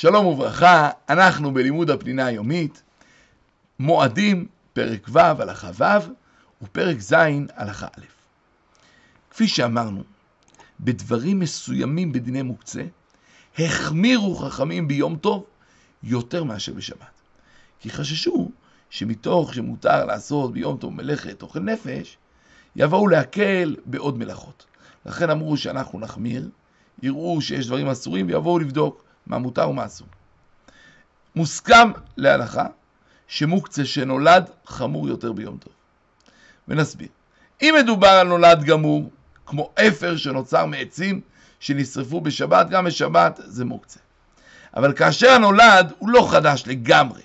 שלום וברכה, אנחנו בלימוד הפנינה היומית, מועדים פרק ו' הלכה ו' ופרק ז' הלכה א'. כפי שאמרנו, בדברים מסוימים בדיני מוקצה, החמירו חכמים ביום טוב יותר מאשר בשבת. כי חששו שמתוך שמותר לעשות ביום טוב מלאכת אוכל נפש, יבואו להקל בעוד מלאכות. לכן אמרו שאנחנו נחמיר, יראו שיש דברים אסורים ויבואו לבדוק מה מותר ומה אסור. מוסכם להלכה שמוקצה שנולד חמור יותר ביום טוב. ונסביר. אם מדובר על נולד גמור, כמו אפר שנוצר מעצים שנשרפו בשבת, גם בשבת זה מוקצה. אבל כאשר הנולד הוא לא חדש לגמרי,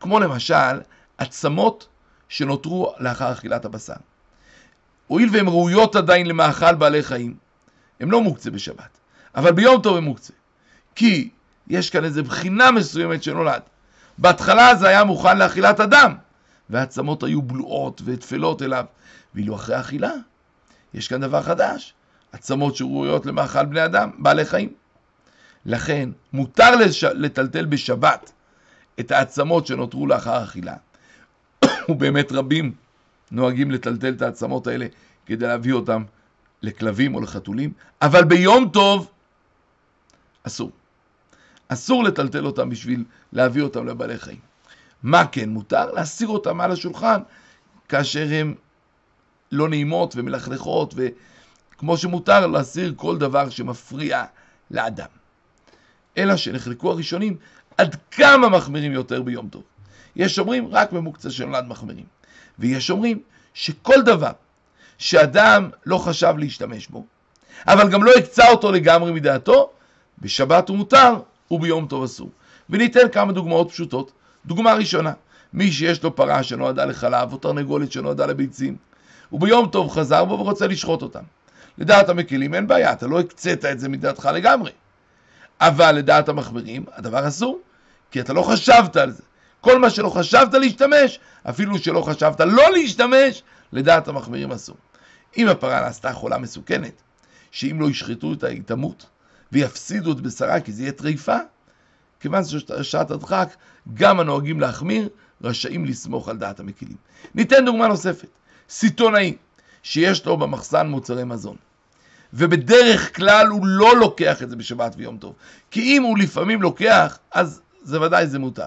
כמו למשל עצמות שנותרו לאחר אכילת הבשר. הואיל והן ראויות עדיין למאכל בעלי חיים, הם לא מוקצה בשבת, אבל ביום טוב הם מוקצה. כי יש כאן איזו בחינה מסוימת שנולד. בהתחלה זה היה מוכן לאכילת אדם, והעצמות היו בלועות וטפלות אליו, ואילו אחרי אכילה, יש כאן דבר חדש, עצמות שראויות למאכל בני אדם, בעלי חיים. לכן, מותר לטלטל בשבת את העצמות שנותרו לאחר אכילה, ובאמת רבים נוהגים לטלטל את העצמות האלה, כדי להביא אותם לכלבים או לחתולים, אבל ביום טוב אסור. אסור לטלטל אותם בשביל להביא אותם לבעלי חיים. מה כן מותר? להסיר אותם על השולחן כאשר הם לא נעימות ומלכלכות, וכמו שמותר להסיר כל דבר שמפריע לאדם. אלא שנחלקו הראשונים עד כמה מחמירים יותר ביום טוב. יש אומרים רק במוקצה שנולד מחמירים. ויש אומרים שכל דבר שאדם לא חשב להשתמש בו, אבל גם לא הקצה אותו לגמרי מדעתו, בשבת הוא מותר וביום טוב אסור. וניתן כמה דוגמאות פשוטות. דוגמה ראשונה, מי שיש לו פרה שנועדה לחלב או תרנגולת שנועדה לביצים, וביום טוב חזר בו ורוצה לשחוט אותם. לדעת המקלים אין בעיה, אתה לא הקצת את זה מדעתך לגמרי. אבל לדעת המחברים הדבר אסור, כי אתה לא חשבת על זה. כל מה שלא חשבת להשתמש, אפילו שלא חשבת לא להשתמש, לדעת המחברים אסור. אם הפרה נעשתה חולה מסוכנת, שאם לא ישחטו אותה היא תמות, ויפסידו את בשרה כי זה יהיה טריפה, כיוון שעת הדחק גם הנוהגים להחמיר רשאים לסמוך על דעת המקילים. ניתן דוגמה נוספת, סיטונאי שיש לו במחסן מוצרי מזון, ובדרך כלל הוא לא לוקח את זה בשבת ויום טוב, כי אם הוא לפעמים לוקח אז זה ודאי זה מותר,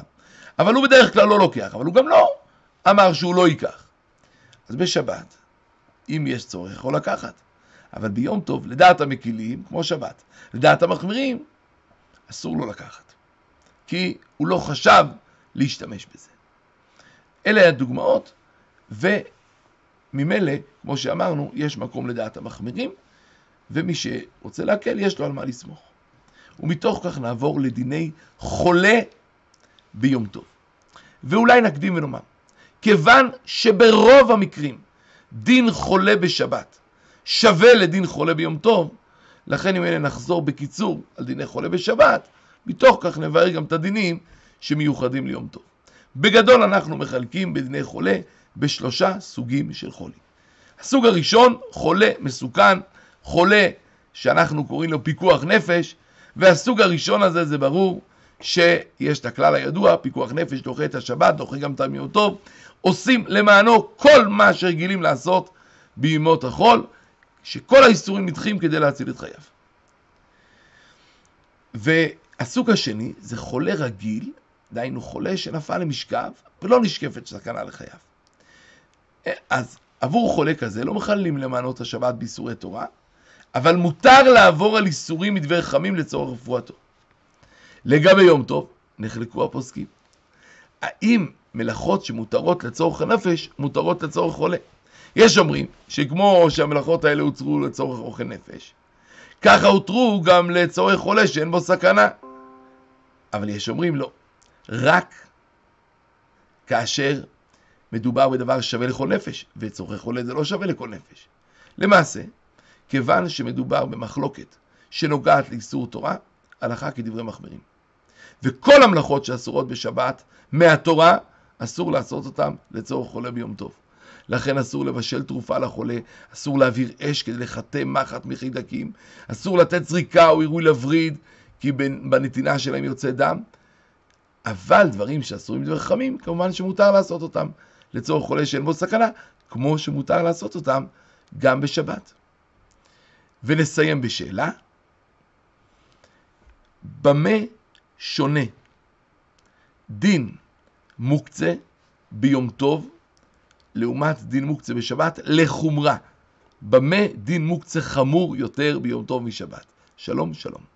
אבל הוא בדרך כלל לא לוקח, אבל הוא גם לא אמר שהוא לא ייקח, אז בשבת אם יש צורך יכול לקחת, אבל ביום טוב, לדעת המקילים, כמו שבת, לדעת המחמירים, אסור לו לקחת. כי הוא לא חשב להשתמש בזה. אלה הדוגמאות, וממילא, כמו שאמרנו, יש מקום לדעת המחמירים, ומי שרוצה להקל, יש לו על מה לסמוך. ומתוך כך נעבור לדיני חולה ביום טוב. ואולי נקדים ונאמר, כיוון שברוב המקרים דין חולה בשבת, שווה לדין חולה ביום טוב, לכן אם אין נחזור בקיצור על דיני חולה בשבת, מתוך כך נבהר גם את הדינים שמיוחדים ליום טוב. בגדול אנחנו מחלקים בדיני חולה בשלושה סוגים של חולים. הסוג הראשון, חולה מסוכן, חולה שאנחנו קוראים לו פיקוח נפש, והסוג הראשון הזה זה ברור שיש את הכלל הידוע, פיקוח נפש דוחה את השבת, דוחה גם את יום טוב, עושים למענו כל מה שרגילים לעשות בימות החול, שכל האיסורים נדחים כדי להציל את חייו. והסוג השני זה חולה רגיל, דהיינו חולה שנפל למשכב ולא נשקפת סכנה לחייו. אז עבור חולה כזה לא מחללים למענו את השבת באיסורי תורה, אבל מותר לעבור על איסורים מדברי חכמים לצורך רפואתו. לגבי יום טוב נחלקו הפוסקים. האם מלאכות שמותרות לצורך הנפש מותרות לצורך חולה? יש אומרים שכמו שהמלאכות האלה הותרו לצורך אוכל נפש, ככה הותרו גם לצורך חולה שאין בו סכנה. אבל יש אומרים לא, רק כאשר מדובר בדבר שווה לכל נפש, וצורך חולה זה לא שווה לכל נפש. למעשה, כיוון שמדובר במחלוקת שנוגעת לאיסור תורה, הלכה כדברי מחברים. וכל המלאכות שאסורות בשבת מהתורה, אסור לעשות אותן לצורך חולה ביום טוב. לכן אסור לבשל תרופה לחולה, אסור להעביר אש כדי לחטא מחט מחיידקים, אסור לתת זריקה או עירוי לווריד, כי בנתינה שלהם יוצא דם, אבל דברים שאסורים לדבר חכמים, כמובן שמותר לעשות אותם לצורך חולה שאין בו סכנה, כמו שמותר לעשות אותם גם בשבת. ונסיים בשאלה, במה שונה דין מוקצה ביום טוב לעומת דין מוקצה בשבת לחומרה? במה דין מוקצה חמור יותר ביום טוב משבת? שלום שלום.